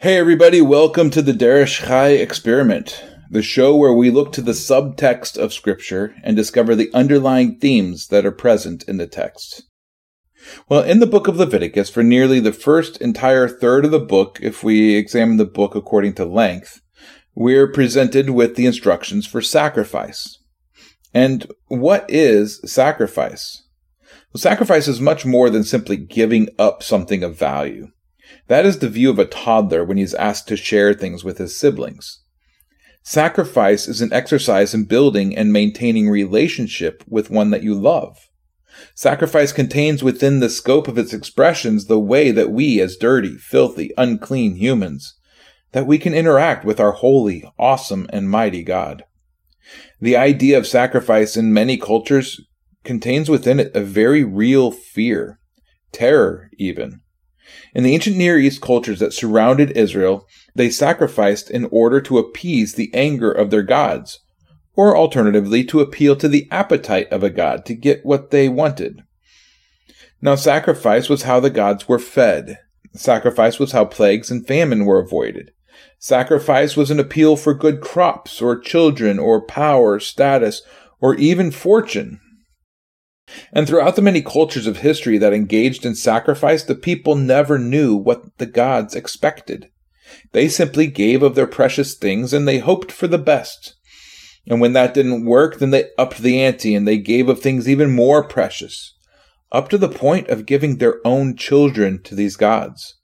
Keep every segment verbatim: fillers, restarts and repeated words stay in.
Hey everybody, welcome to the Deresh Chai Experiment, the show where we look to the subtext of Scripture and discover the underlying themes that are present in the text. Well, in the book of Leviticus, for nearly the first entire third of the book, if we examine the book according to length, we're presented with the instructions for sacrifice. And what is sacrifice? Well, sacrifice is much more than simply giving up something of value. That is the view of a toddler when he's asked to share things with his siblings. Sacrifice is an exercise in building and maintaining relationship with one that you love. Sacrifice contains within the scope of its expressions the way that we, as dirty, filthy, unclean humans, that we can interact with our holy, awesome, and mighty God. The idea of sacrifice in many cultures contains within it a very real fear, terror even. In the ancient Near East cultures that surrounded Israel, they sacrificed in order to appease the anger of their gods, or alternatively to appeal to the appetite of a god to get what they wanted. Now, sacrifice was how the gods were fed. Sacrifice was how plagues and famine were avoided. Sacrifice was an appeal for good crops, or children, or power, status, or even fortune. And throughout the many cultures of history that engaged in sacrifice, the people never knew what the gods expected. They simply gave of their precious things, and they hoped for the best. And when that didn't work, then they upped the ante, and they gave of things even more precious, up to the point of giving their own children to these gods,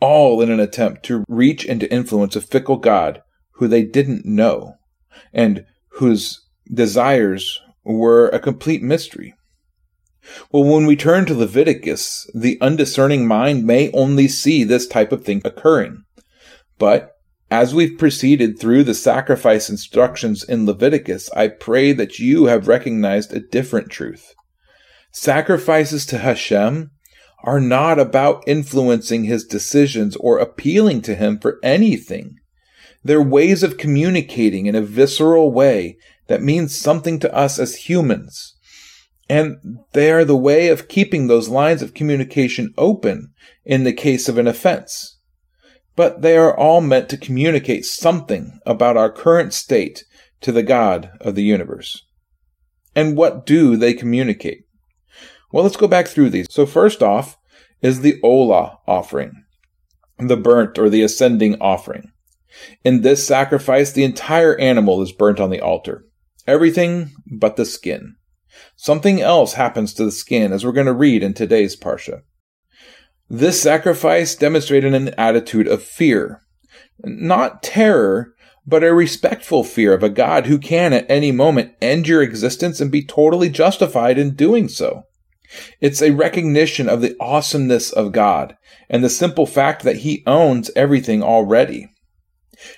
all in an attempt to reach and to influence a fickle god who they didn't know, and whose desires were a complete mystery. Well, when we turn to Leviticus, the undiscerning mind may only see this type of thing occurring. But as we've proceeded through the sacrifice instructions in Leviticus, I pray that you have recognized a different truth. Sacrifices to Hashem are not about influencing his decisions or appealing to him for anything. They're ways of communicating in a visceral way that means something to us as humans. And they are the way of keeping those lines of communication open in the case of an offense. But they are all meant to communicate something about our current state to the God of the universe. And what do they communicate? Well, let's go back through these. So first off is the Ola offering, the burnt or the ascending offering. In this sacrifice, the entire animal is burnt on the altar, everything but the skin. Something else happens to the skin, as we're going to read in today's Parsha. This sacrifice demonstrated an attitude of fear. Not terror, but a respectful fear of a God who can at any moment end your existence and be totally justified in doing so. It's a recognition of the awesomeness of God and the simple fact that he owns everything already.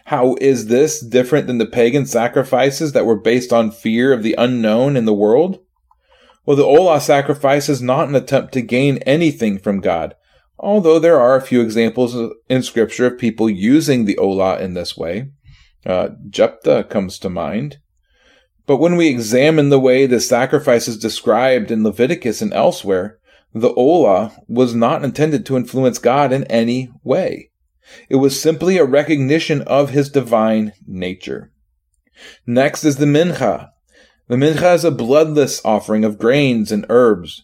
How is this different than the pagan sacrifices that were based on fear of the unknown in the world? Well, the Ola sacrifice is not an attempt to gain anything from God, although there are a few examples in Scripture of people using the Ola in this way. Uh, Jephthah comes to mind. But when we examine the way the sacrifice is described in Leviticus and elsewhere, the Ola was not intended to influence God in any way. It was simply a recognition of his divine nature. Next is the mincha. The mincha is a bloodless offering of grains and herbs.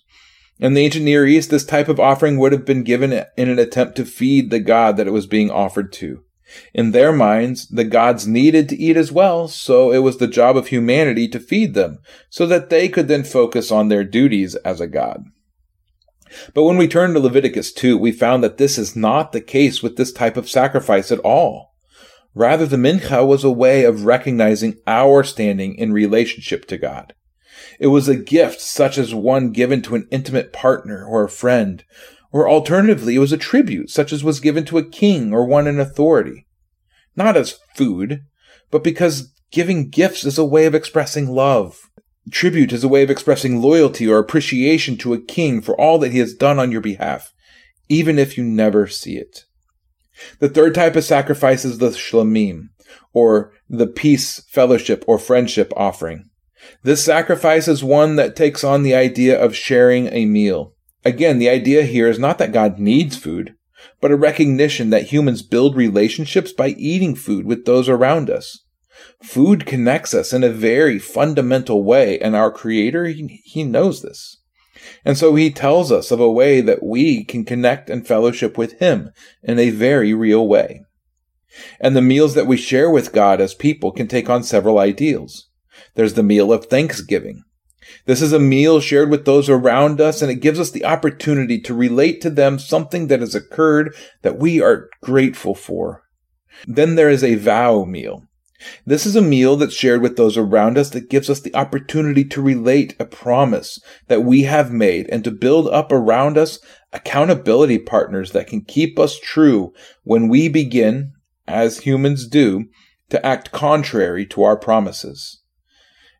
In the ancient Near East, this type of offering would have been given in an attempt to feed the god that it was being offered to. In their minds, the gods needed to eat as well, so it was the job of humanity to feed them, so that they could then focus on their duties as a god. But when we turn to Leviticus two, we found that this is not the case with this type of sacrifice at all. Rather, the mincha was a way of recognizing our standing in relationship to God. It was a gift such as one given to an intimate partner or a friend, or alternatively, it was a tribute such as was given to a king or one in authority. Not as food, but because giving gifts is a way of expressing love. Tribute is a way of expressing loyalty or appreciation to a king for all that he has done on your behalf, even if you never see it. The third type of sacrifice is the shlamim, or the peace, fellowship, or friendship offering. This sacrifice is one that takes on the idea of sharing a meal. Again, the idea here is not that God needs food, but a recognition that humans build relationships by eating food with those around us. Food connects us in a very fundamental way, and our Creator, he, he knows this. And so he tells us of a way that we can connect and fellowship with him in a very real way. And the meals that we share with God as people can take on several ideals. There's the meal of thanksgiving. This is a meal shared with those around us, and it gives us the opportunity to relate to them something that has occurred that we are grateful for. Then there is a vow meal. This is a meal that's shared with those around us that gives us the opportunity to relate a promise that we have made and to build up around us accountability partners that can keep us true when we begin, as humans do, to act contrary to our promises.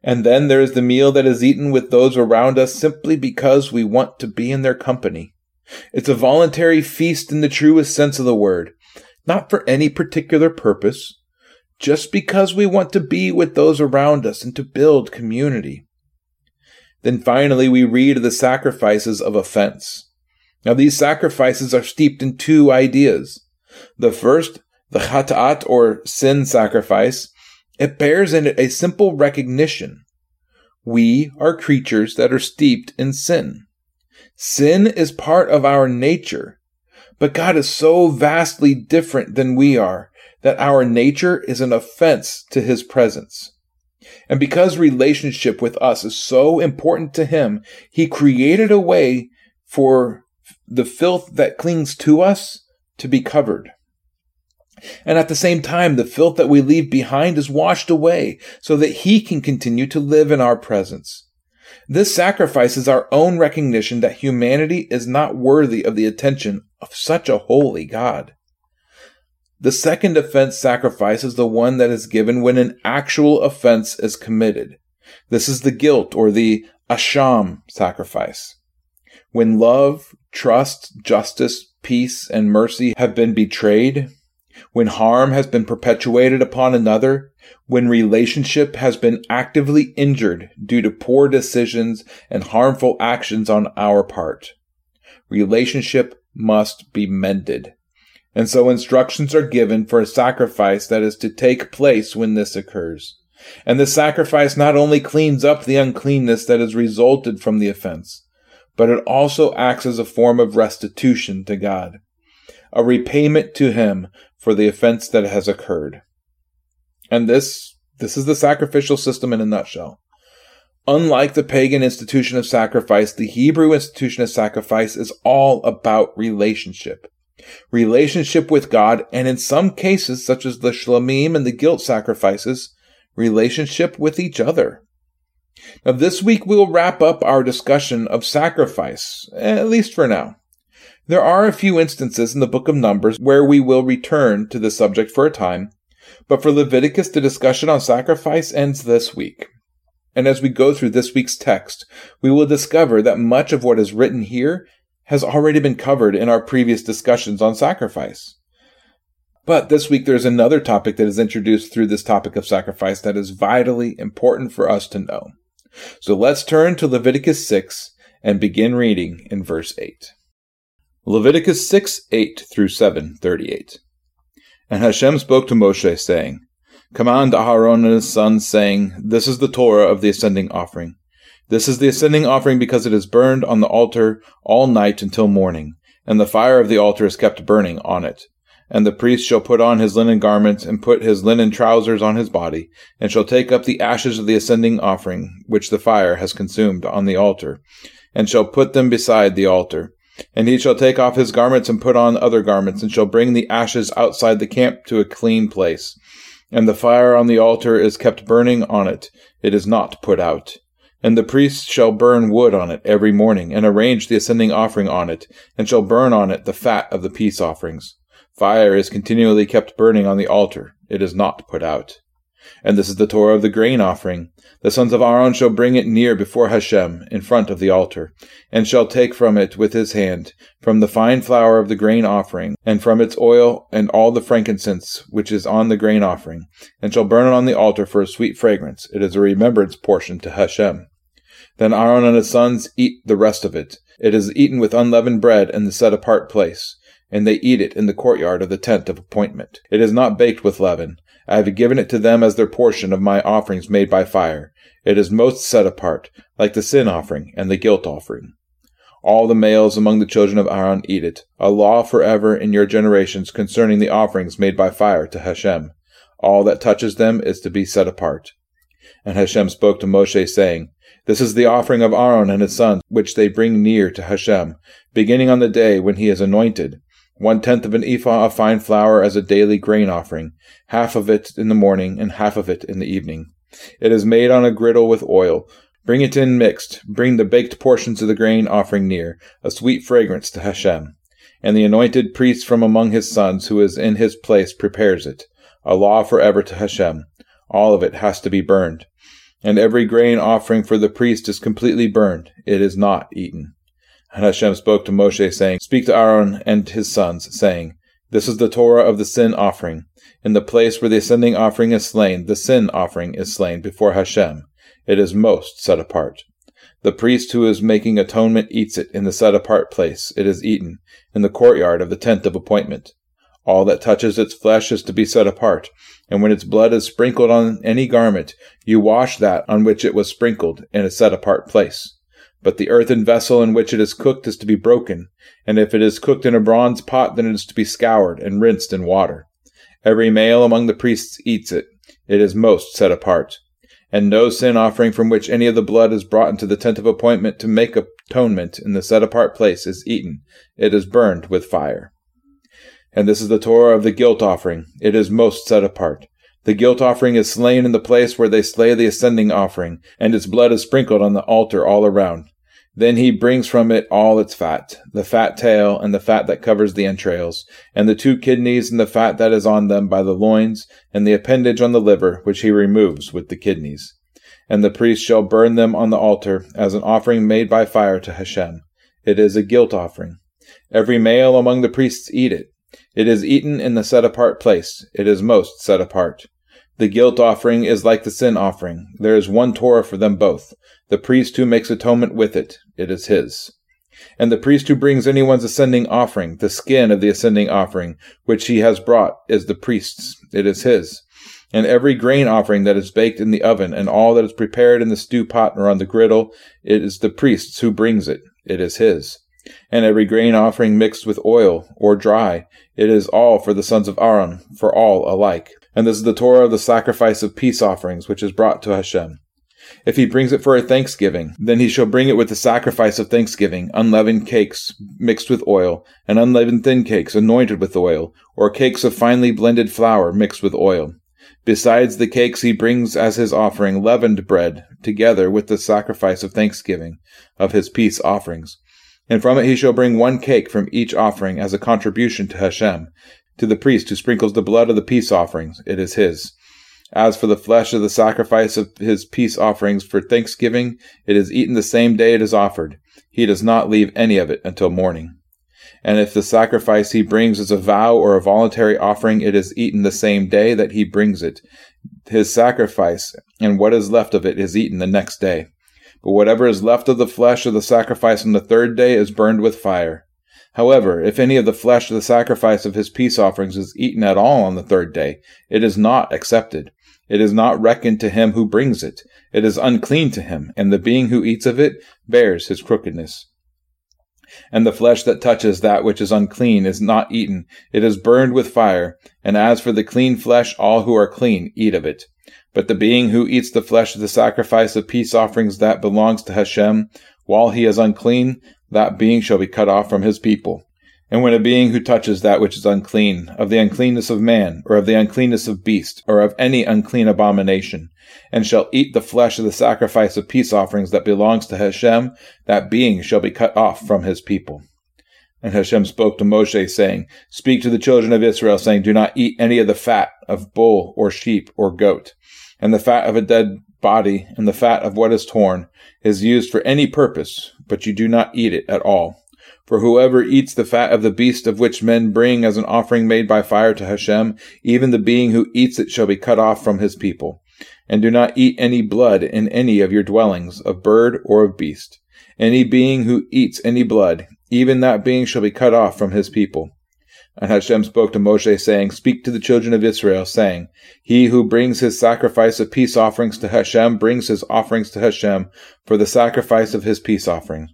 And then there is the meal that is eaten with those around us simply because we want to be in their company. It's a voluntary feast in the truest sense of the word, not for any particular purpose, just because we want to be with those around us and to build community. Then finally, we read of the sacrifices of offense. Now, these sacrifices are steeped in two ideas. The first, the chata'at, or sin sacrifice. It bears in it a simple recognition. We are creatures that are steeped in sin. Sin is part of our nature, but God is so vastly different than we are that our nature is an offense to his presence. And because relationship with us is so important to him, he created a way for the filth that clings to us to be covered. And at the same time, the filth that we leave behind is washed away so that he can continue to live in our presence. This sacrifice is our own recognition that humanity is not worthy of the attention of such a holy God. The second offense sacrifice is the one that is given when an actual offense is committed. This is the guilt, or the asham sacrifice. When love, trust, justice, peace, and mercy have been betrayed, when harm has been perpetuated upon another, when relationship has been actively injured due to poor decisions and harmful actions on our part, relationship must be mended. And so instructions are given for a sacrifice that is to take place when this occurs. And the sacrifice not only cleans up the uncleanness that has resulted from the offense, but it also acts as a form of restitution to God, a repayment to him for the offense that has occurred. And this, this is the sacrificial system in a nutshell. Unlike the pagan institution of sacrifice, the Hebrew institution of sacrifice is all about relationship. Relationship with God, and in some cases, such as the shlamim and the guilt sacrifices, relationship with each other. Now, this week we will wrap up our discussion of sacrifice, at least for now. There are a few instances in the book of Numbers where we will return to the subject for a time, but for Leviticus, the discussion on sacrifice ends this week. And as we go through this week's text, we will discover that much of what is written here has already been covered in our previous discussions on sacrifice. But this week, there's another topic that is introduced through this topic of sacrifice that is vitally important for us to know. So let's turn to Leviticus six and begin reading in verse eight. Leviticus six, eight through seven, thirty-eight. And Hashem spoke to Moshe, saying, "Command Aharon and his sons, saying, This is the Torah of the ascending offering. This is the ascending offering because it is burned on the altar all night until morning, and the fire of the altar is kept burning on it. And the priest shall put on his linen garments, and put his linen trousers on his body, and shall take up the ashes of the ascending offering, which the fire has consumed on the altar, and shall put them beside the altar. And he shall take off his garments, and put on other garments, and shall bring the ashes outside the camp to a clean place. And the fire on the altar is kept burning on it, it is not put out. And the priest shall burn wood on it every morning, and arrange the ascending offering on it, and shall burn on it the fat of the peace offerings. Fire is continually kept burning on the altar, it is not put out. And this is the Torah of the grain offering. The sons of Aaron shall bring it near before Hashem, in front of the altar, and shall take from it with his hand, from the fine flour of the grain offering, and from its oil, and all the frankincense which is on the grain offering, and shall burn it on the altar for a sweet fragrance. It is a remembrance portion to Hashem. Then Aaron and his sons eat the rest of it. It is eaten with unleavened bread in the set-apart place. And they eat it in the courtyard of the tent of appointment. It is not baked with leaven. I have given it to them as their portion of my offerings made by fire. It is most set apart, like the sin offering and the guilt offering. All the males among the children of Aaron eat it, a law forever in your generations concerning the offerings made by fire to Hashem. All that touches them is to be set apart. And Hashem spoke to Moshe, saying, This is the offering of Aaron and his sons, which they bring near to Hashem, beginning on the day when he is anointed. One-tenth of an ephah of fine flour as a daily grain offering, half of it in the morning and half of it in the evening. It is made on a griddle with oil. Bring it in mixed. Bring the baked portions of the grain offering near, a sweet fragrance to Hashem. And the anointed priest from among his sons who is in his place prepares it, a law forever to Hashem. All of it has to be burned. And every grain offering for the priest is completely burned. It is not eaten. And Hashem spoke to Moshe, saying, Speak to Aaron and his sons, saying, This is the Torah of the sin offering. In the place where the ascending offering is slain, the sin offering is slain before Hashem. It is most set apart. The priest who is making atonement eats it in the set-apart place. It is eaten in the courtyard of the tent of appointment. All that touches its flesh is to be set apart, and when its blood is sprinkled on any garment, you wash that on which it was sprinkled in a set-apart place. But the earthen vessel in which it is cooked is to be broken, and if it is cooked in a bronze pot, then it is to be scoured and rinsed in water. Every male among the priests eats it. It is most set apart. And no sin offering from which any of the blood is brought into the tent of appointment to make atonement in the set-apart place is eaten. It is burned with fire. And this is the Torah of the guilt offering. It is most set apart. The guilt offering is slain in the place where they slay the ascending offering, and its blood is sprinkled on the altar all around. Then he brings from it all its fat, the fat tail and the fat that covers the entrails, and the two kidneys and the fat that is on them by the loins, and the appendage on the liver, which he removes with the kidneys. And the priest shall burn them on the altar as an offering made by fire to Hashem. It is a guilt offering. Every male among the priests eat it. It is eaten in the set-apart place. It is most set apart. The guilt offering is like the sin offering. There is one Torah for them both. The priest who makes atonement with it, it is his. And the priest who brings anyone's ascending offering, the skin of the ascending offering, which he has brought, is the priest's. It is his. And every grain offering that is baked in the oven, and all that is prepared in the stew pot or on the griddle, it is the priest's who brings it. It is his. And every grain offering mixed with oil, or dry, it is all for the sons of Aaron, for all alike. And this is the Torah of the sacrifice of peace offerings, which is brought to Hashem. If he brings it for a thanksgiving, then he shall bring it with the sacrifice of thanksgiving, unleavened cakes mixed with oil, and unleavened thin cakes anointed with oil, or cakes of finely blended flour mixed with oil. Besides the cakes he brings as his offering, leavened bread, together with the sacrifice of thanksgiving of his peace offerings. And from it he shall bring one cake from each offering as a contribution to Hashem. To the priest who sprinkles the blood of the peace offerings, it is his. As for the flesh of the sacrifice of his peace offerings for thanksgiving, it is eaten the same day it is offered. He does not leave any of it until morning. And if the sacrifice he brings is a vow or a voluntary offering, it is eaten the same day that he brings it. His sacrifice and what is left of it is eaten the next day. But whatever is left of the flesh of the sacrifice on the third day is burned with fire. However, if any of the flesh of the sacrifice of his peace offerings is eaten at all on the third day, it is not accepted. It is not reckoned to him who brings it. It is unclean to him, and the being who eats of it bears his crookedness. And the flesh that touches that which is unclean is not eaten. It is burned with fire. And as for the clean flesh, all who are clean eat of it. But the being who eats the flesh of the sacrifice of peace offerings that belongs to Hashem, while he is unclean, that being shall be cut off from his people. And when a being who touches that which is unclean, of the uncleanness of man, or of the uncleanness of beast, or of any unclean abomination, and shall eat the flesh of the sacrifice of peace offerings that belongs to Hashem, that being shall be cut off from his people. And Hashem spoke to Moshe, saying, Speak to the children of Israel, saying, Do not eat any of the fat of bull or sheep or goat, and the fat of a dead body, and the fat of what is torn, is used for any purpose, but you do not eat it at all. For whoever eats the fat of the beast of which men bring as an offering made by fire to Hashem, even the being who eats it shall be cut off from his people. And do not eat any blood in any of your dwellings, of bird or of beast. Any being who eats any blood, even that being shall be cut off from his people. And Hashem spoke to Moshe, saying, Speak to the children of Israel, saying, He who brings his sacrifice of peace offerings to Hashem brings his offerings to Hashem for the sacrifice of his peace offering.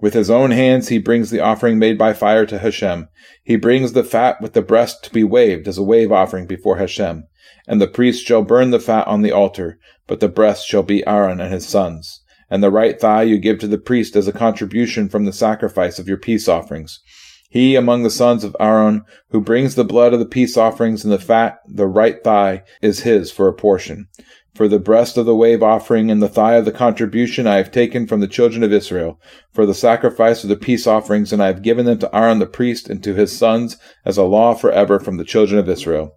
With his own hands he brings the offering made by fire to Hashem. He brings the fat with the breast to be waved as a wave offering before Hashem. And the priest shall burn the fat on the altar, but the breast shall be Aaron and his sons. And the right thigh you give to the priest as a contribution from the sacrifice of your peace offerings. He among the sons of Aaron, who brings the blood of the peace offerings and the fat, the right thigh, is his for a portion. For the breast of the wave offering and the thigh of the contribution I have taken from the children of Israel, for the sacrifice of the peace offerings, and I have given them to Aaron the priest and to his sons as a law forever from the children of Israel.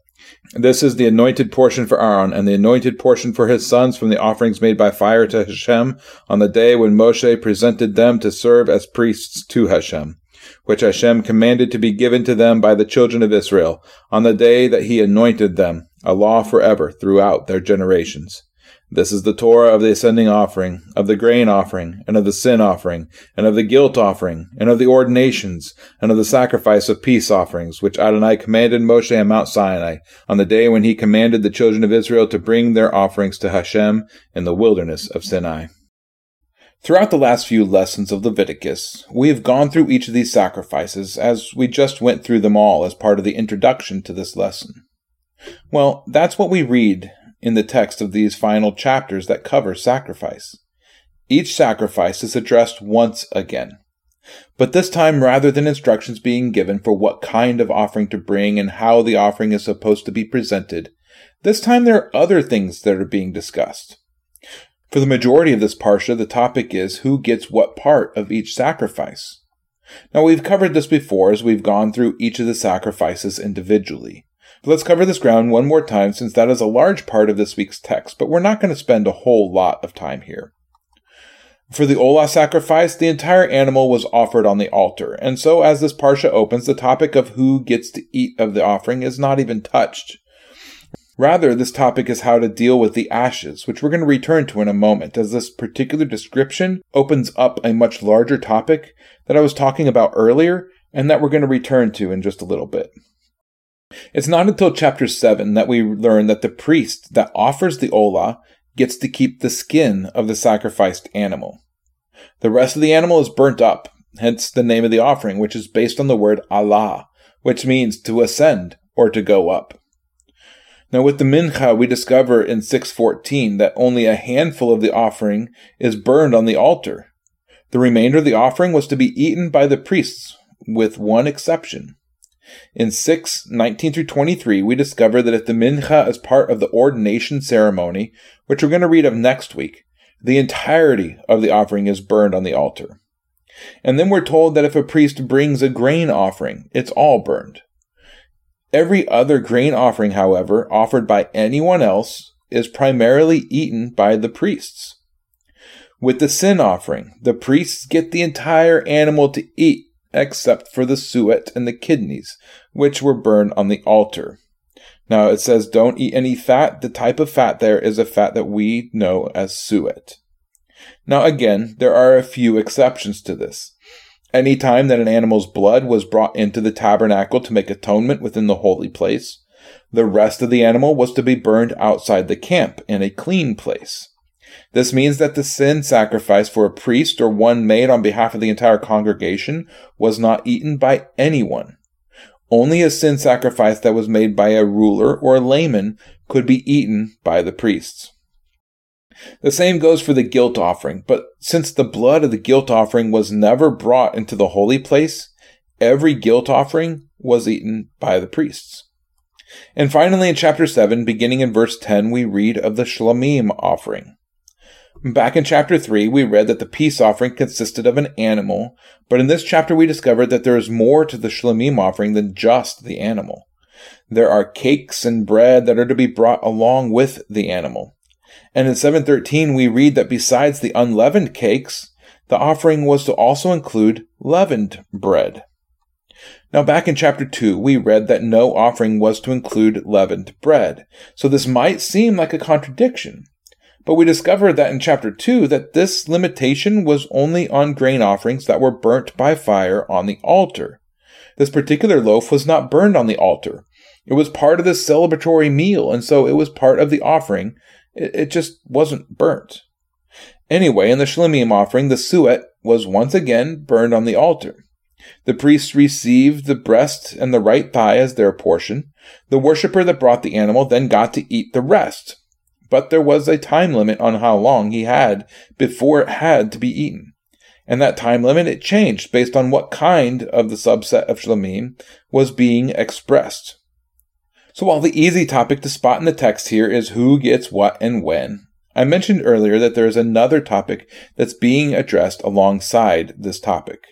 This is the anointed portion for Aaron, and the anointed portion for his sons from the offerings made by fire to Hashem on the day when Moshe presented them to serve as priests to Hashem, which Hashem commanded to be given to them by the children of Israel on the day that he anointed them, a law forever throughout their generations. This is the Torah of the ascending offering, of the grain offering, and of the sin offering, and of the guilt offering, and of the ordinations, and of the sacrifice of peace offerings, which Adonai commanded Moshe on Mount Sinai, on the day when he commanded the children of Israel to bring their offerings to Hashem in the wilderness of Sinai. Throughout the last few lessons of Leviticus, we have gone through each of these sacrifices, as we just went through them all as part of the introduction to this lesson. Well, that's what we read in the text of these final chapters that cover sacrifice. Each sacrifice is addressed once again. But this time, rather than instructions being given for what kind of offering to bring and how the offering is supposed to be presented, this time there are other things that are being discussed. For the majority of this Parsha, the topic is who gets what part of each sacrifice. Now, we've covered this before as we've gone through each of the sacrifices individually. Let's cover this ground one more time, since that is a large part of this week's text, but we're not going to spend a whole lot of time here. For the Ola sacrifice, the entire animal was offered on the altar, and so as this Parsha opens, the topic of who gets to eat of the offering is not even touched. Rather, this topic is how to deal with the ashes, which we're going to return to in a moment, as this particular description opens up a much larger topic that I was talking about earlier, and that we're going to return to in just a little bit. It's not until chapter seven that we learn that the priest that offers the Ola gets to keep the skin of the sacrificed animal. The rest of the animal is burnt up, hence the name of the offering, which is based on the word Allah, which means to ascend or to go up. Now, with the mincha, we discover in six fourteen that only a handful of the offering is burned on the altar. The remainder of the offering was to be eaten by the priests, with one exception. In six nineteen through twenty-three, we discover that if the mincha is part of the ordination ceremony, which we're going to read of next week, the entirety of the offering is burned on the altar. And then we're told that if a priest brings a grain offering, it's all burned. Every other grain offering, however, offered by anyone else, is primarily eaten by the priests. With the sin offering, the priests get the entire animal to eat, except for the suet and the kidneys, which were burned on the altar. Now, it says, don't eat any fat. The type of fat there is a fat that we know as suet. Now, again, there are a few exceptions to this. Any time that an animal's blood was brought into the tabernacle to make atonement within the holy place, the rest of the animal was to be burned outside the camp in a clean place. This means that the sin sacrifice for a priest or one made on behalf of the entire congregation was not eaten by anyone. Only a sin sacrifice that was made by a ruler or a layman could be eaten by the priests. The same goes for the guilt offering, but since the blood of the guilt offering was never brought into the holy place, every guilt offering was eaten by the priests. And finally, in chapter seven, beginning in verse ten, we read of the shlamim offering. Back in chapter three, we read that the peace offering consisted of an animal, but in this chapter we discovered that there is more to the shlamim offering than just the animal. There are cakes and bread that are to be brought along with the animal. And in seven thirteen, we read that besides the unleavened cakes, the offering was to also include leavened bread. Now back in chapter two, we read that no offering was to include leavened bread. So this might seem like a contradiction. But we discovered that in chapter two that this limitation was only on grain offerings that were burnt by fire on the altar. This particular loaf was not burned on the altar. It was part of the celebratory meal, and so it was part of the offering. It just wasn't burnt. Anyway, in the shlamim offering, the suet was once again burned on the altar. The priests received the breast and the right thigh as their portion. The worshipper that brought the animal then got to eat the rest. But there was a time limit on how long he had before it had to be eaten. And that time limit, it changed based on what kind of the subset of shlamim was being expressed. So while the easy topic to spot in the text here is who gets what and when, I mentioned earlier that there is another topic that's being addressed alongside this topic.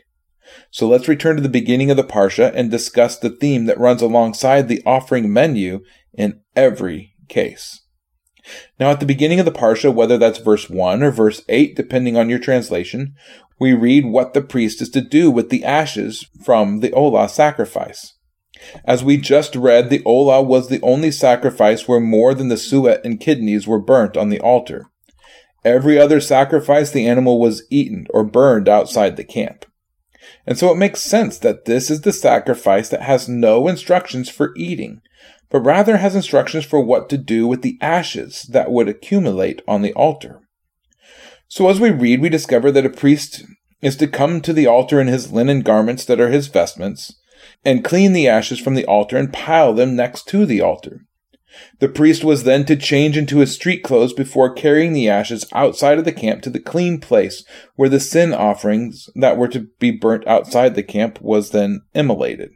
So let's return to the beginning of the Parsha and discuss the theme that runs alongside the offering menu in every case. Now at the beginning of the Parsha, whether that's verse one or verse eight, depending on your translation, we read what the priest is to do with the ashes from the Ola sacrifice. As we just read, the Ola was the only sacrifice where more than the suet and kidneys were burnt on the altar. Every other sacrifice, the animal was eaten or burned outside the camp. And so it makes sense that this is the sacrifice that has no instructions for eating, but rather has instructions for what to do with the ashes that would accumulate on the altar. So as we read, we discover that a priest is to come to the altar in his linen garments that are his vestments, and clean the ashes from the altar and pile them next to the altar. The priest was then to change into his street clothes before carrying the ashes outside of the camp to the clean place where the sin offerings that were to be burnt outside the camp was then immolated.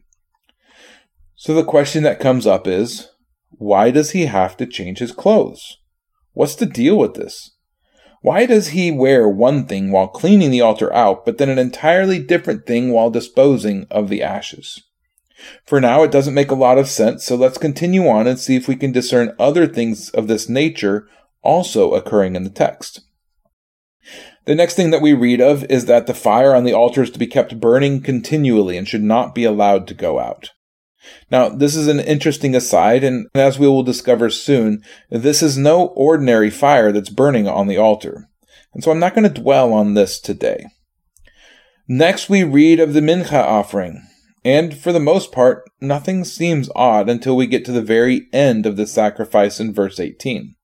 So the question that comes up is, why does he have to change his clothes? What's the deal with this? Why does he wear one thing while cleaning the altar out, but then an entirely different thing while disposing of the ashes? For now, it doesn't make a lot of sense, so let's continue on and see if we can discern other things of this nature also occurring in the text. The next thing that we read of is that the fire on the altar is to be kept burning continually and should not be allowed to go out. Now, this is an interesting aside, and as we will discover soon, this is no ordinary fire that's burning on the altar. And so I'm not going to dwell on this today. Next, we read of the mincha offering. And for the most part, nothing seems odd until we get to the very end of the sacrifice in verse eighteen.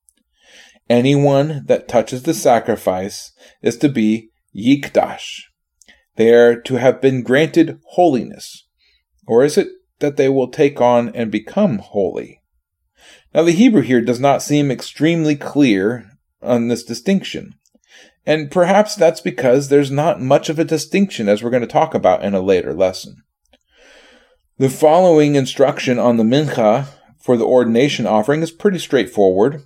Anyone that touches the sacrifice is to be Yikdash. They are to have been granted holiness. Or is it that they will take on and become holy? Now the Hebrew here does not seem extremely clear on this distinction. And perhaps that's because there's not much of a distinction, as we're going to talk about in a later lesson. The following instruction on the mincha for the ordination offering is pretty straightforward,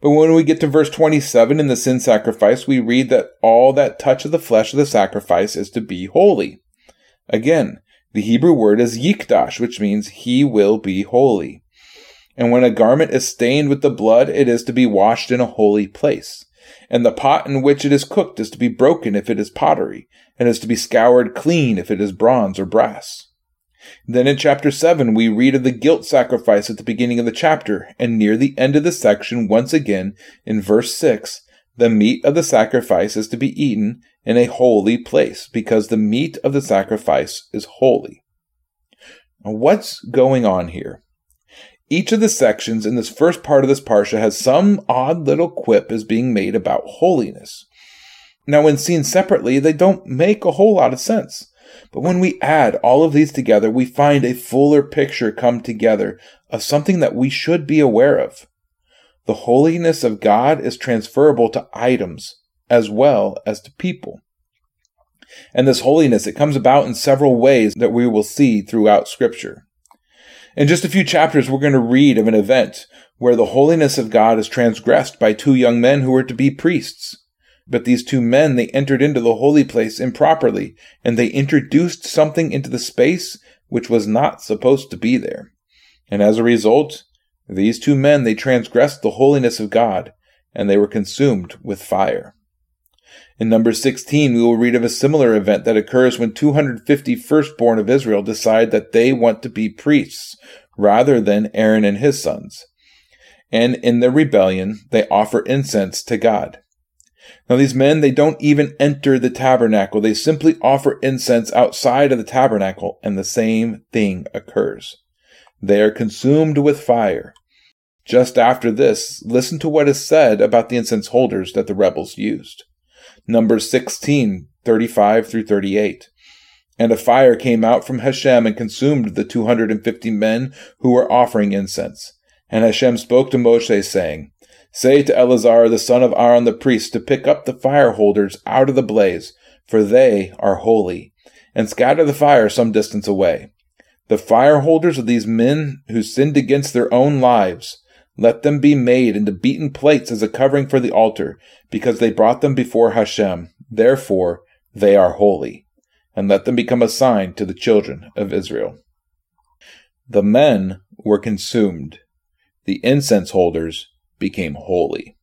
but when we get to verse twenty-seven in the sin sacrifice, we read that all that touch of the flesh of the sacrifice is to be holy. Again, the Hebrew word is yikdash, which means he will be holy. And when a garment is stained with the blood, it is to be washed in a holy place. And the pot in which it is cooked is to be broken if it is pottery, and is to be scoured clean if it is bronze or brass. Then in chapter seven, we read of the guilt sacrifice at the beginning of the chapter, and near the end of the section, once again, in verse six, the meat of the sacrifice is to be eaten in a holy place, because the meat of the sacrifice is holy. Now, what's going on here? Each of the sections in this first part of this Parsha has some odd little quip as being made about holiness. Now, when seen separately, they don't make a whole lot of sense. But when we add all of these together, we find a fuller picture come together of something that we should be aware of. The holiness of God is transferable to items as well as to people. And this holiness, it comes about in several ways that we will see throughout Scripture. In just a few chapters, we're going to read of an event where the holiness of God is transgressed by two young men who were to be priests. But these two men, they entered into the holy place improperly, and they introduced something into the space which was not supposed to be there. And as a result, these two men, they transgressed the holiness of God, and they were consumed with fire. In Numbers sixteen, we will read of a similar event that occurs when two hundred fifty firstborn of Israel decide that they want to be priests rather than Aaron and his sons. And in their rebellion, they offer incense to God. Now these men, they don't even enter the tabernacle. They simply offer incense outside of the tabernacle, and the same thing occurs. They are consumed with fire. Just after this, listen to what is said about the incense holders that the rebels used. Numbers sixteen, thirty-five through thirty-eight. And a fire came out from Hashem and consumed the two hundred and fifty men who were offering incense. And Hashem spoke to Moshe, saying, Say to Eleazar the son of Aharon the priest to pick up the fire holders out of the blaze, for they are holy, and scatter the fire some distance away. The fire holders of these men who sinned against their own lives, let them be made into beaten plates as a covering for the altar, because they brought them before Hashem. Therefore, they are holy. And let them become a sign to the children of Israel. The men were consumed. The incense holders became holy.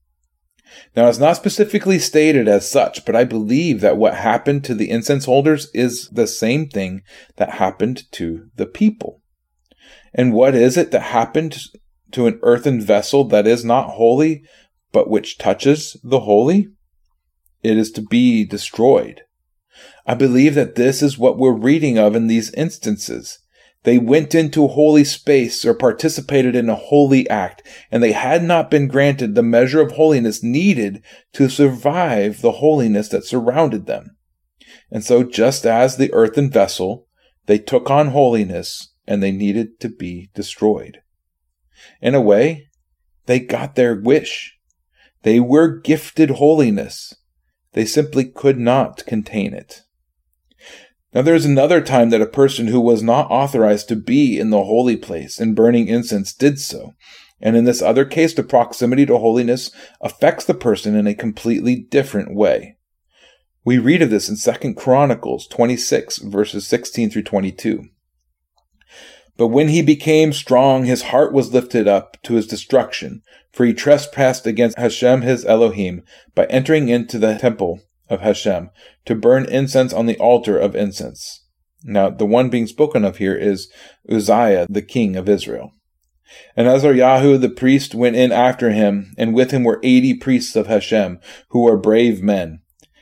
Now, it's not specifically stated as such, but I believe that what happened to the incense holders is the same thing that happened to the people. And what is it that happened to an earthen vessel that is not holy, but which touches the holy? It is to be destroyed. I believe that this is what we're reading of in these instances. They went into a holy space or participated in a holy act, and they had not been granted the measure of holiness needed to survive the holiness that surrounded them. And so, just as the earthen vessel, they took on holiness, and they needed to be destroyed. In a way, they got their wish. They were gifted holiness. They simply could not contain it. Now, there is another time that a person who was not authorized to be in the holy place and burning incense did so. And in this other case, the proximity to holiness affects the person in a completely different way. We read of this in Second Chronicles twenty-six, verses sixteen through twenty-two. But when he became strong, his heart was lifted up to his destruction, for he trespassed against Hashem his Elohim by entering into the temple of Hashem to burn incense on the altar of incense. Now, the one being spoken of here is Uzziah, the king of Israel. And Azariahu the priest went in after him, and with him were eighty priests of Hashem, who were brave men.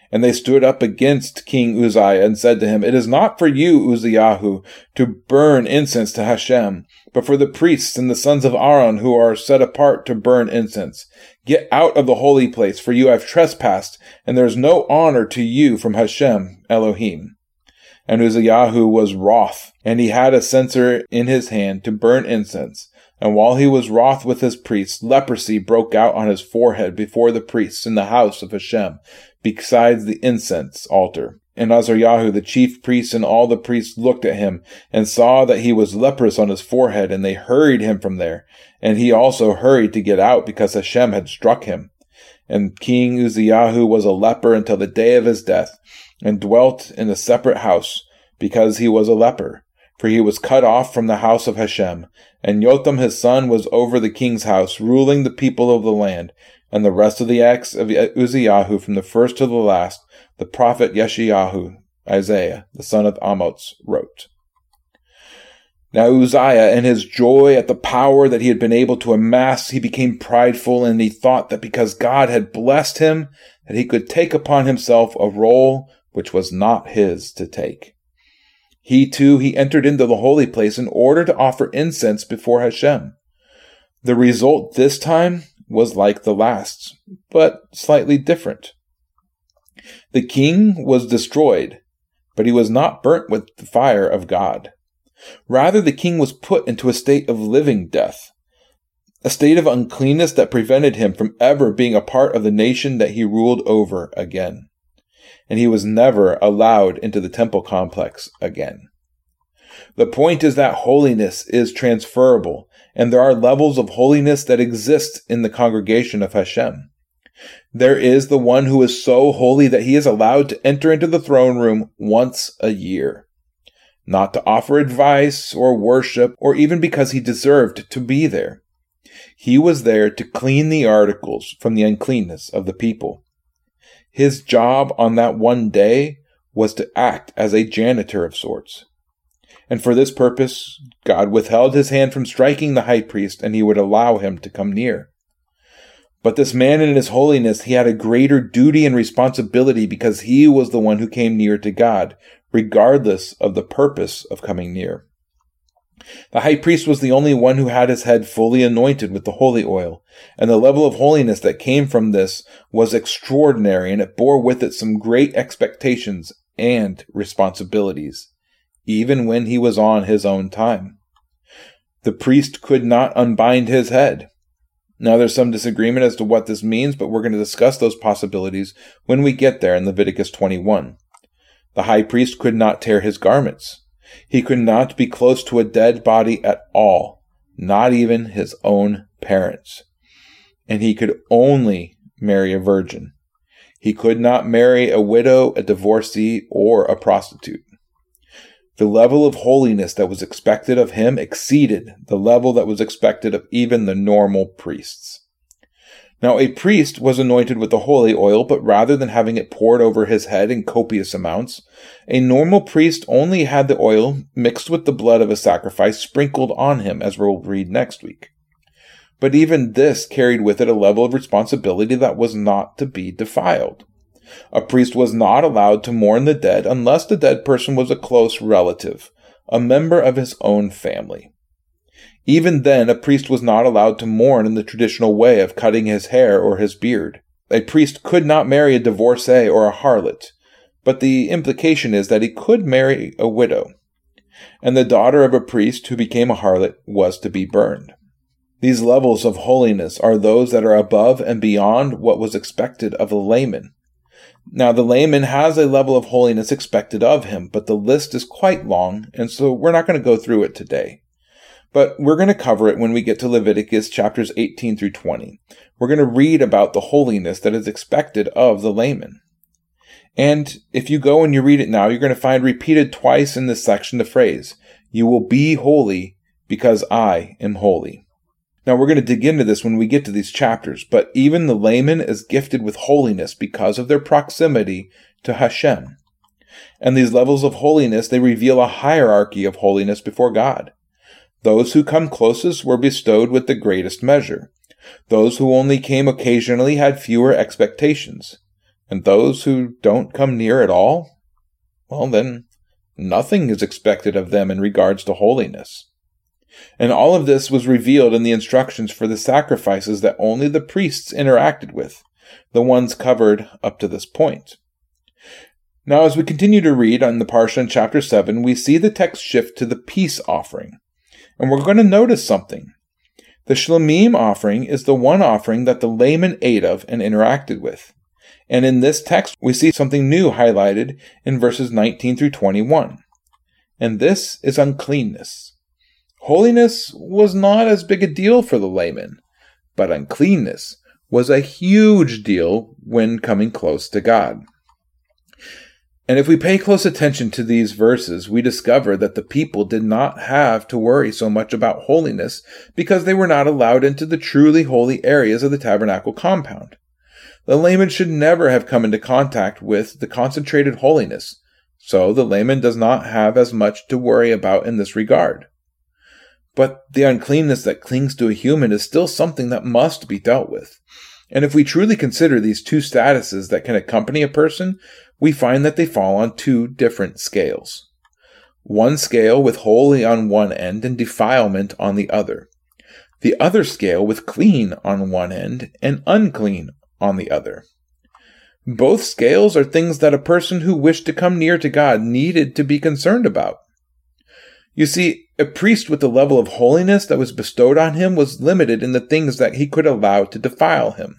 And they stood up against King Uzziah and said to him, It is not for you, Uzziahu, to burn incense to Hashem, but for the priests and the sons of Aaron who are set apart to burn incense. Get out of the holy place, for you have trespassed, and there is no honor to you from Hashem, Elohim. And Uzziahu was wroth, and he had a censer in his hand to burn incense. And while he was wroth with his priests, leprosy broke out on his forehead before the priests in the house of Hashem, besides the incense altar. And Azariahu, the chief priest, and all the priests looked at him and saw that he was leprous on his forehead, and they hurried him from there. And he also hurried to get out because Hashem had struck him. And King Uzziahu was a leper until the day of his death, and dwelt in a separate house because he was a leper. For he was cut off from the house of Hashem. And Yotam his son was over the king's house, ruling the people of the land. And the rest of the acts of Uzziahu, from the first to the last, the prophet Yeshiyahu, Isaiah, the son of Amoz, wrote. Now Uzziah, in his joy at the power that he had been able to amass, he became prideful, and he thought that because God had blessed him, that he could take upon himself a role which was not his to take. He too, he entered into the holy place in order to offer incense before Hashem. The result this time was like the last, but slightly different. The king was destroyed, but he was not burnt with the fire of God. Rather, the king was put into a state of living death, a state of uncleanness that prevented him from ever being a part of the nation that he ruled over again. And he was never allowed into the temple complex again. The point is that holiness is transferable, and there are levels of holiness that exist in the congregation of Hashem. There is the one who is so holy that he is allowed to enter into the throne room once a year, not to offer advice or worship, or even because he deserved to be there. He was there to clean the articles from the uncleanness of the people. His job on that one day was to act as a janitor of sorts. And for this purpose, God withheld his hand from striking the high priest, and he would allow him to come near. But this man in his holiness, he had a greater duty and responsibility because he was the one who came near to God, regardless of the purpose of coming near. The high priest was the only one who had his head fully anointed with the holy oil, and the level of holiness that came from this was extraordinary, and it bore with it some great expectations and responsibilities, even when he was on his own time. The priest could not unbind his head. Now there's some disagreement as to what this means, but we're going to discuss those possibilities when we get there in Leviticus twenty-one. The high priest could not tear his garments. He could not be close to a dead body at all, not even his own parents. And he could only marry a virgin. He could not marry a widow, a divorcee, or a prostitute. The level of holiness that was expected of him exceeded the level that was expected of even the normal priests. Now, a priest was anointed with the holy oil, but rather than having it poured over his head in copious amounts, a normal priest only had the oil mixed with the blood of a sacrifice sprinkled on him, as we'll read next week. But even this carried with it a level of responsibility that was not to be defiled. A priest was not allowed to mourn the dead unless the dead person was a close relative, a member of his own family. Even then, a priest was not allowed to mourn in the traditional way of cutting his hair or his beard. A priest could not marry a divorcee or a harlot, but the implication is that he could marry a widow, and the daughter of a priest who became a harlot was to be burned. These levels of holiness are those that are above and beyond what was expected of a layman. Now, the layman has a level of holiness expected of him, but the list is quite long, and so we're not going to go through it today. But we're going to cover it when we get to Leviticus chapters eighteen through twenty. We're going to read about the holiness that is expected of the layman. And if you go and you read it now, you're going to find repeated twice in this section the phrase, "You will be holy because I am holy." Now, we're going to dig into this when we get to these chapters, but even the layman is gifted with holiness because of their proximity to Hashem. And these levels of holiness, they reveal a hierarchy of holiness before God. Those who come closest were bestowed with the greatest measure. Those who only came occasionally had fewer expectations. And those who don't come near at all, well, then nothing is expected of them in regards to holiness. And all of this was revealed in the instructions for the sacrifices that only the priests interacted with, the ones covered up to this point. Now, as we continue to read on the Parsha in chapter seven, we see the text shift to the peace offering. And we're going to notice something. The shlamim offering is the one offering that the layman ate of and interacted with. And in this text, we see something new highlighted in verses nineteen through twenty-one. And this is uncleanness. Holiness was not as big a deal for the layman, but uncleanness was a huge deal when coming close to God. And if we pay close attention to these verses, we discover that the people did not have to worry so much about holiness because they were not allowed into the truly holy areas of the tabernacle compound. The layman should never have come into contact with the concentrated holiness, so the layman does not have as much to worry about in this regard. But the uncleanness that clings to a human is still something that must be dealt with. And if we truly consider these two statuses that can accompany a person, we find that they fall on two different scales. One scale with holy on one end and defilement on the other. the other scale with clean on one end and unclean on the other. Both scales are things that a person who wished to come near to God needed to be concerned about. You see, a priest with the level of holiness that was bestowed on him was limited in the things that he could allow to defile him.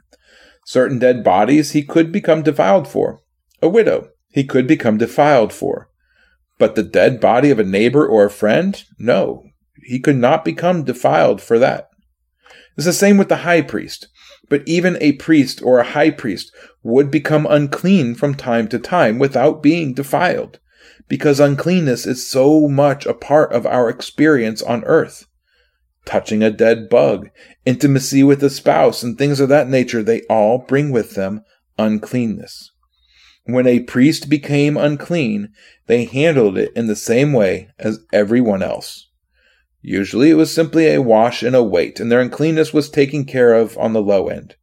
Certain dead bodies he could become defiled for. A widow he could become defiled for. But the dead body of a neighbor or a friend? No, he could not become defiled for that. It's the same with the high priest. But even a priest or a high priest would become unclean from time to time without being defiled, because uncleanness is so much a part of our experience on earth. Touching a dead bug, intimacy with a spouse, and things of that nature, they all bring with them uncleanness. When a priest became unclean, they handled it in the same way as everyone else. Usually it was simply a wash and a weight, and their uncleanness was taken care of on the low end.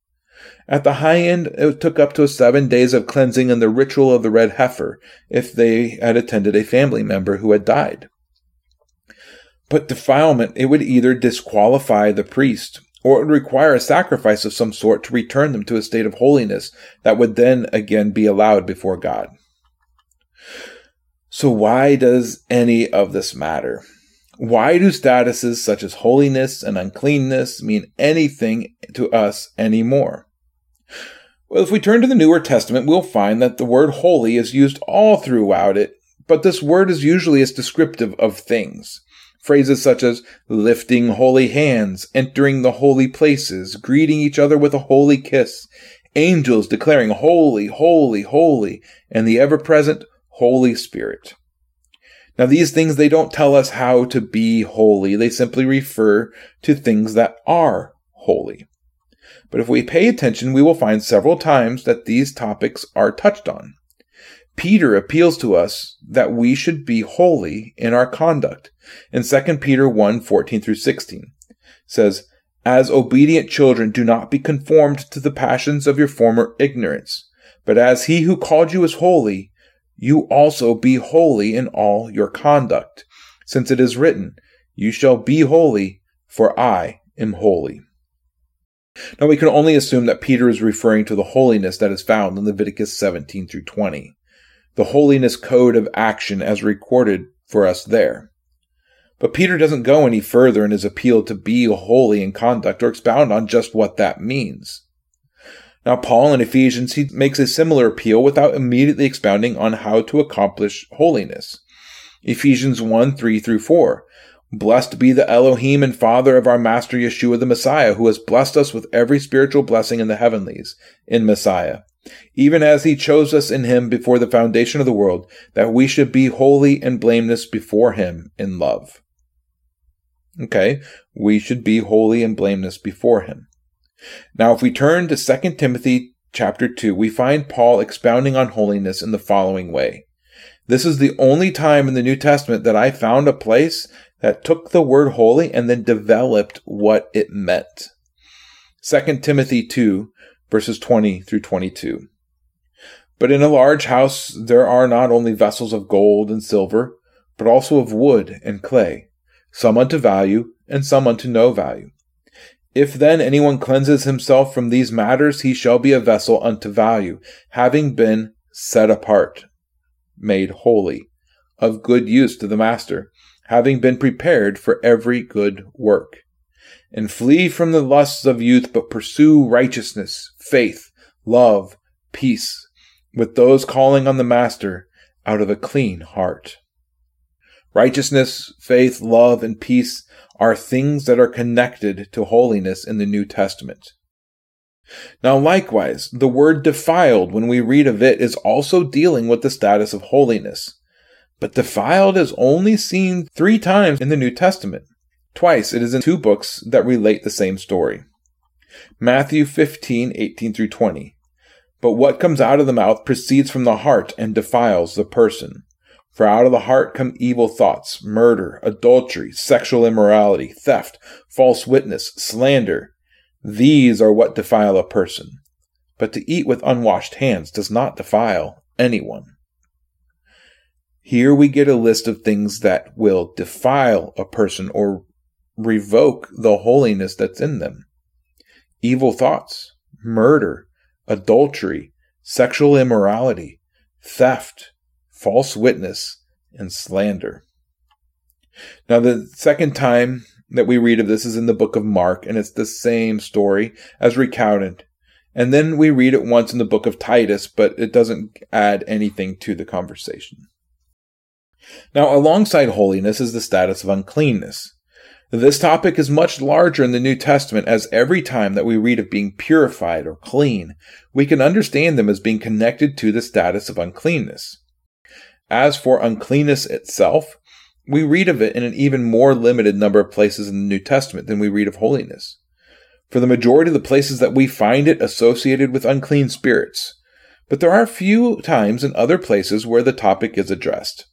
At the high end, it took up to seven days of cleansing and the ritual of the red heifer, if they had attended a family member who had died. But defilement, it would either disqualify the priest, or it would require a sacrifice of some sort to return them to a state of holiness that would then again be allowed before God. So why does any of this matter? Why do statuses such as holiness and uncleanness mean anything to us anymore? Well, if we turn to the Newer Testament, we'll find that the word holy is used all throughout it, but this word is usually as descriptive of things. Phrases such as lifting holy hands, entering the holy places, greeting each other with a holy kiss, angels declaring holy, holy, holy, and the ever-present Holy Spirit. Now, these things, they don't tell us how to be holy. They simply refer to things that are holy. But if we pay attention, we will find several times that these topics are touched on. Peter appeals to us that we should be holy in our conduct. In Second Peter one, fourteen through sixteen, it says, "As obedient children, do not be conformed to the passions of your former ignorance, but as he who called you is holy, you also be holy in all your conduct, since it is written, you shall be holy, for I am holy." Now, we can only assume that Peter is referring to the holiness that is found in Leviticus seventeen through twenty, the holiness code of action as recorded for us there. But Peter doesn't go any further in his appeal to be holy in conduct or expound on just what that means. Now, Paul in Ephesians, he makes a similar appeal without immediately expounding on how to accomplish holiness. Ephesians one, three through four. "Blessed be the Elohim and Father of our Master Yeshua the Messiah, who has blessed us with every spiritual blessing in the heavenlies, in Messiah, even as he chose us in him before the foundation of the world, that we should be holy and blameless before him in love." Okay, we should be holy and blameless before him. Now, if we turn to Second Timothy chapter two, we find Paul expounding on holiness in the following way. This is the only time in the New Testament that I found a place that took the word holy and then developed what it meant. Second Timothy two, verses twenty through twenty-two. "But in a large house there are not only vessels of gold and silver, but also of wood and clay, some unto value and some unto no value. If then anyone cleanses himself from these matters, he shall be a vessel unto value, having been set apart, made holy, of good use to the master, having been prepared for every good work. And flee from the lusts of youth, but pursue righteousness, faith, love, peace, with those calling on the master out of a clean heart." Righteousness, faith, love, and peace are things that are connected to holiness in the New Testament. Now, likewise, the word defiled, when we read of it, is also dealing with the status of holiness. But defiled is only seen three times in the New Testament. Twice it is in two books that relate the same story. Matthew fifteen, eighteen through twenty. "But what comes out of the mouth proceeds from the heart and defiles the person. For out of the heart come evil thoughts, murder, adultery, sexual immorality, theft, false witness, slander. These are what defile a person. But to eat with unwashed hands does not defile anyone." Here we get a list of things that will defile a person or revoke the holiness that's in them. Evil thoughts, murder, adultery, sexual immorality, theft, false witness, and slander. Now, the second time that we read of this is in the book of Mark, and it's the same story as recounted. And then we read it once in the book of Titus, but it doesn't add anything to the conversation. Now, alongside holiness is the status of uncleanness. This topic is much larger in the New Testament, as every time that we read of being purified or clean, we can understand them as being connected to the status of uncleanness. As for uncleanness itself, we read of it in an even more limited number of places in the New Testament than we read of holiness. For the majority of the places that we find it associated with unclean spirits, but there are few times in other places where the topic is addressed.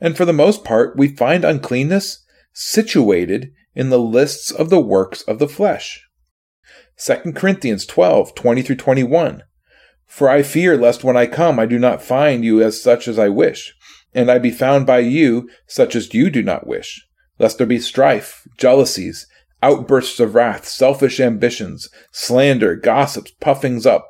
And for the most part, we find uncleanness situated in the lists of the works of the flesh. Second Corinthians twelve, twenty through twenty-one. For I fear lest when I come I do not find you as such as I wish, and I be found by you such as you do not wish, lest there be strife, jealousies, outbursts of wrath, selfish ambitions, slander, gossips, puffings up,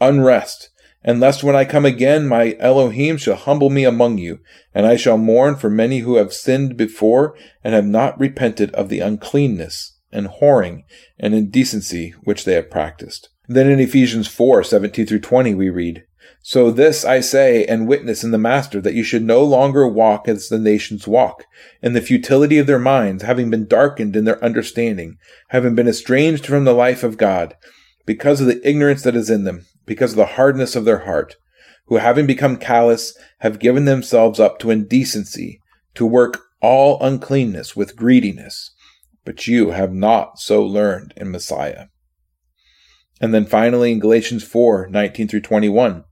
unrest, and lest when I come again my Elohim shall humble me among you, and I shall mourn for many who have sinned before and have not repented of the uncleanness and whoring and indecency which they have practiced. Then in Ephesians four, seventeen through twenty we read, So this I say and witness in the Master, that you should no longer walk as the nations walk, in the futility of their minds, having been darkened in their understanding, having been estranged from the life of God, because of the ignorance that is in them, because of the hardness of their heart, who having become callous, have given themselves up to indecency, to work all uncleanness with greediness. But you have not so learned in Messiah. And then finally in Galatians four, nineteen through twenty-one,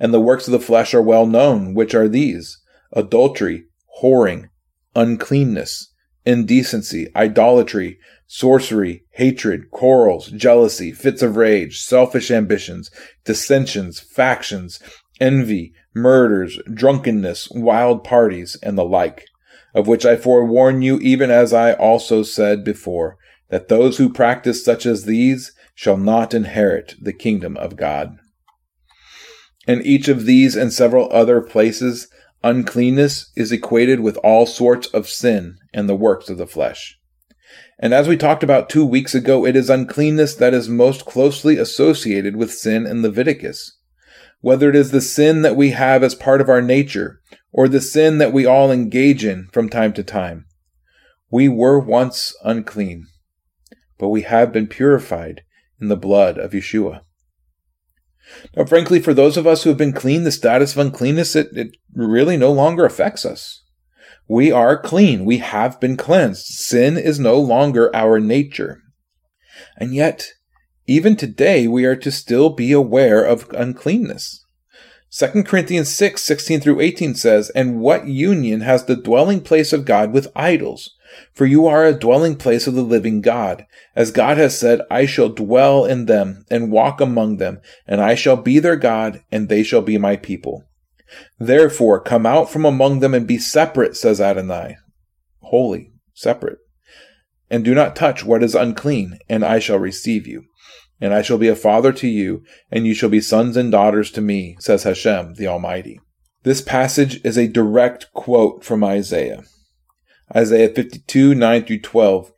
And the works of the flesh are well known, which are these: adultery, whoring, uncleanness, indecency, idolatry, sorcery, hatred, quarrels, jealousy, fits of rage, selfish ambitions, dissensions, factions, envy, murders, drunkenness, wild parties, and the like, of which I forewarn you, even as I also said before, that those who practice such as these shall not inherit the kingdom of God. In each of these and several other places, uncleanness is equated with all sorts of sin and the works of the flesh. And as we talked about two weeks ago, it is uncleanness that is most closely associated with sin in Leviticus. Whether it is the sin that we have as part of our nature, or the sin that we all engage in from time to time, we were once unclean, but we have been purified in the blood of Yeshua. Now, frankly, for those of us who have been clean, the status of uncleanness, it, it really no longer affects us. We are clean. We have been cleansed. Sin is no longer our nature. And yet, even today, we are to still be aware of uncleanness. Second Corinthians six, sixteen through eighteen says, And what union has the dwelling place of God with idols? For you are a dwelling place of the living God. As God has said, I shall dwell in them and walk among them, and I shall be their God, and they shall be my people. Therefore, come out from among them and be separate, says Adonai. Holy, separate. And do not touch what is unclean, and I shall receive you. And I shall be a father to you, and you shall be sons and daughters to me, says Hashem, the Almighty. This passage is a direct quote from Isaiah. Isaiah fifty-two, nine through twelve.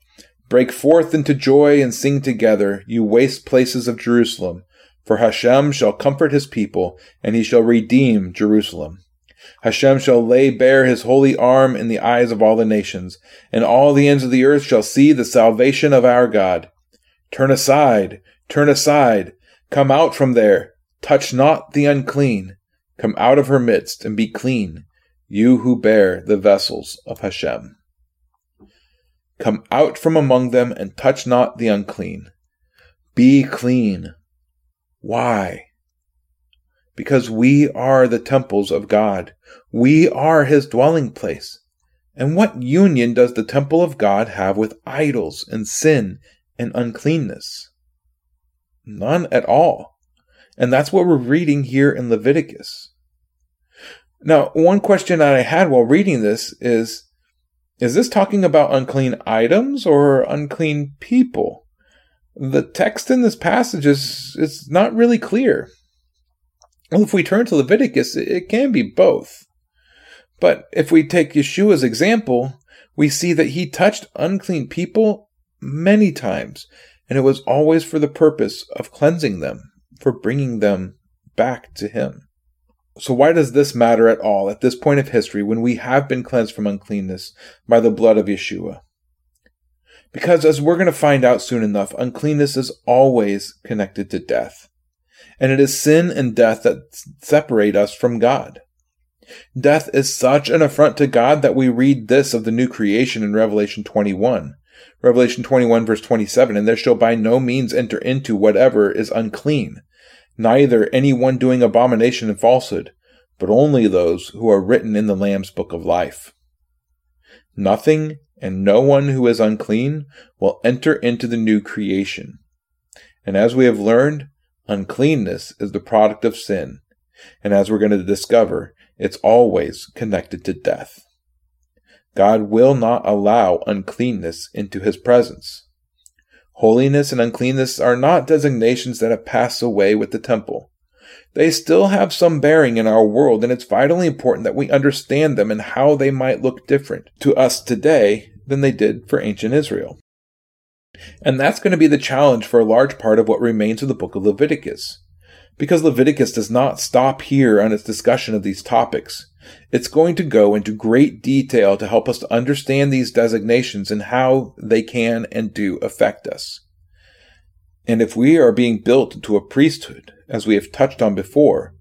Break forth into joy and sing together, you waste places of Jerusalem. For Hashem shall comfort his people, and he shall redeem Jerusalem. Hashem shall lay bare his holy arm in the eyes of all the nations, and all the ends of the earth shall see the salvation of our God. Turn aside, turn aside, come out from there, touch not the unclean, come out of her midst and be clean, you who bear the vessels of Hashem. Come out from among them and touch not the unclean. Be clean. Why? Because we are the temples of God. We are his dwelling place. And what union does the temple of God have with idols and sin and uncleanness? None at all. And that's what we're reading here in Leviticus. Now, one question that I had while reading this is, Is this talking about unclean items or unclean people? The text in this passage is it's not really clear. Well, if we turn to Leviticus, it can be both. But if we take Yeshua's example, we see that he touched unclean people many times, and it was always for the purpose of cleansing them, for bringing them back to him. So why does this matter at all at this point of history when we have been cleansed from uncleanness by the blood of Yeshua? Because as we're going to find out soon enough, uncleanness is always connected to death. And it is sin and death that separate us from God. Death is such an affront to God that we read this of the new creation in Revelation twenty-one. Revelation twenty-one verse twenty-seven, "And there shall by no means enter into whatever is unclean, neither any one doing abomination and falsehood, but only those who are written in the Lamb's book of life." Nothing and no one who is unclean will enter into the new creation. And as we have learned, uncleanness is the product of sin. And as we're going to discover, it's always connected to death. God will not allow uncleanness into his presence. Holiness and uncleanness are not designations that have passed away with the temple. They still have some bearing in our world, and it's vitally important that we understand them and how they might look different to us today than they did for ancient Israel. And that's going to be the challenge for a large part of what remains of the book of Leviticus. Because Leviticus does not stop here on its discussion of these topics, it's going to go into great detail to help us to understand these designations and how they can and do affect us. And if we are being built to a priesthood, as we have touched on before,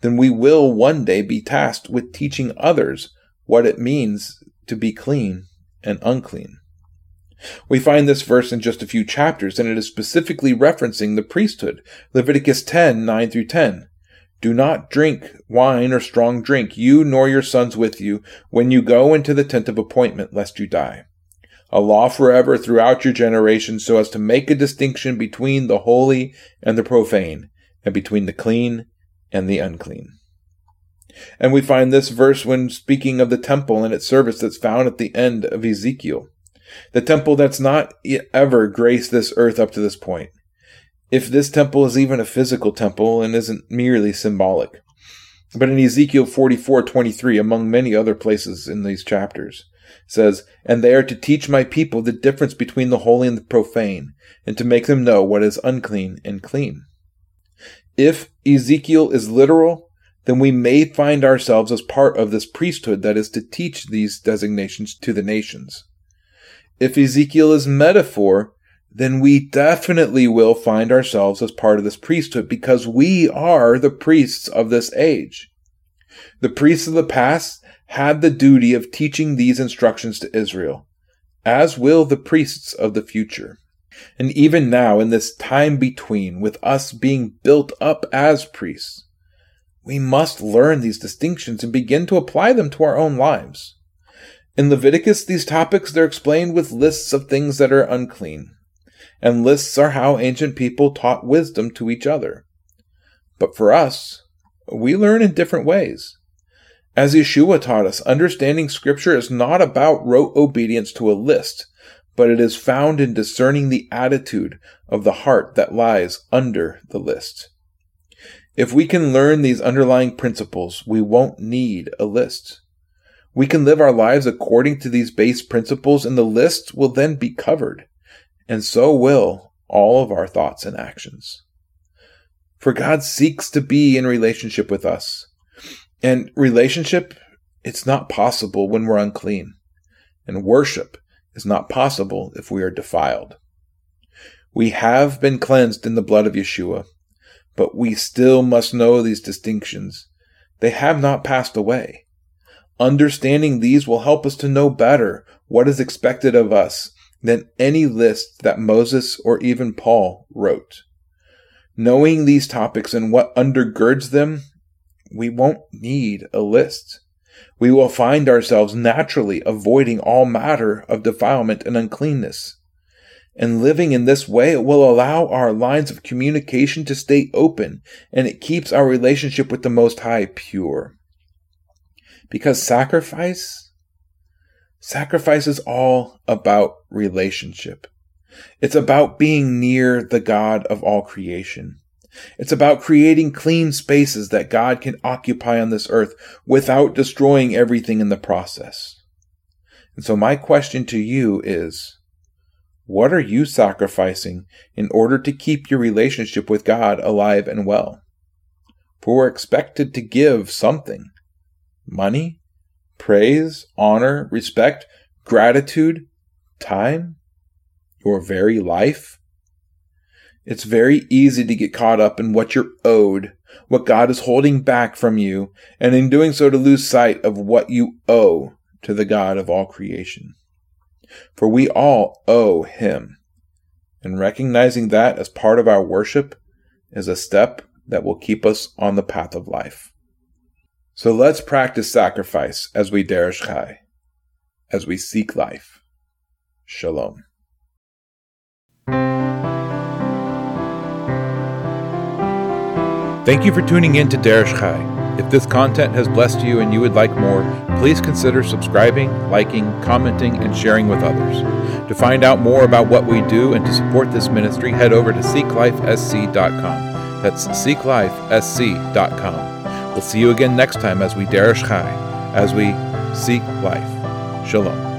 then we will one day be tasked with teaching others what it means to be clean and unclean. We find this verse in just a few chapters, and it is specifically referencing the priesthood. Leviticus ten, nine through ten. "Do not drink wine or strong drink, you nor your sons with you, when you go into the tent of appointment, lest you die. A law forever throughout your generations, so as to make a distinction between the holy and the profane, and between the clean and the unclean." And we find this verse when speaking of the temple and its service that's found at the end of Ezekiel. The temple that's not ever graced this earth up to this point. If this temple is even a physical temple and isn't merely symbolic. But in Ezekiel forty-four twenty-three, among many other places in these chapters, says, "And they are to teach my people the difference between the holy and the profane, and to make them know what is unclean and clean." If Ezekiel is literal, then we may find ourselves as part of this priesthood that is to teach these designations to the nations. If Ezekiel is metaphor, then we definitely will find ourselves as part of this priesthood because we are the priests of this age. The priests of the past had the duty of teaching these instructions to Israel, as will the priests of the future. And even now, in this time between, with us being built up as priests, we must learn these distinctions and begin to apply them to our own lives. In Leviticus, these topics, they're explained with lists of things that are unclean, and lists are how ancient people taught wisdom to each other. But for us, we learn in different ways. As Yeshua taught us, understanding Scripture is not about rote obedience to a list, but it is found in discerning the attitude of the heart that lies under the list. If we can learn these underlying principles, we won't need a list. We can live our lives according to these base principles, and the list will then be covered, and so will all of our thoughts and actions. For God seeks to be in relationship with us, and relationship, it's not possible when we're unclean, and worship is not possible if we are defiled. We have been cleansed in the blood of Yeshua, but we still must know these distinctions. They have not passed away. Understanding these will help us to know better what is expected of us than any list that Moses or even Paul wrote. Knowing these topics and what undergirds them, we won't need a list. We will find ourselves naturally avoiding all matter of defilement and uncleanness. And living in this way, it will allow our lines of communication to stay open, and it keeps our relationship with the Most High pure. Because sacrifice, Sacrifice is all about relationship. It's about being near the God of all creation. It's about creating clean spaces that God can occupy on this earth without destroying everything in the process. And so my question to you is, what are you sacrificing in order to keep your relationship with God alive and well? For we're expected to give something. Money, praise, honor, respect, gratitude, time, your very life. It's very easy to get caught up in what you're owed, what God is holding back from you, and in doing so to lose sight of what you owe to the God of all creation. For we all owe Him, and recognizing that as part of our worship is a step that will keep us on the path of life. So let's practice sacrifice as we Deresh Chai, as we seek life. Shalom. Thank you for tuning in to Deresh Chai. If this content has blessed you and you would like more, please consider subscribing, liking, commenting, and sharing with others. To find out more about what we do and to support this ministry, head over to seek life s c dot com. That's seek life s c dot com. We'll see you again next time as we Deresh Chai, as we seek life. Shalom.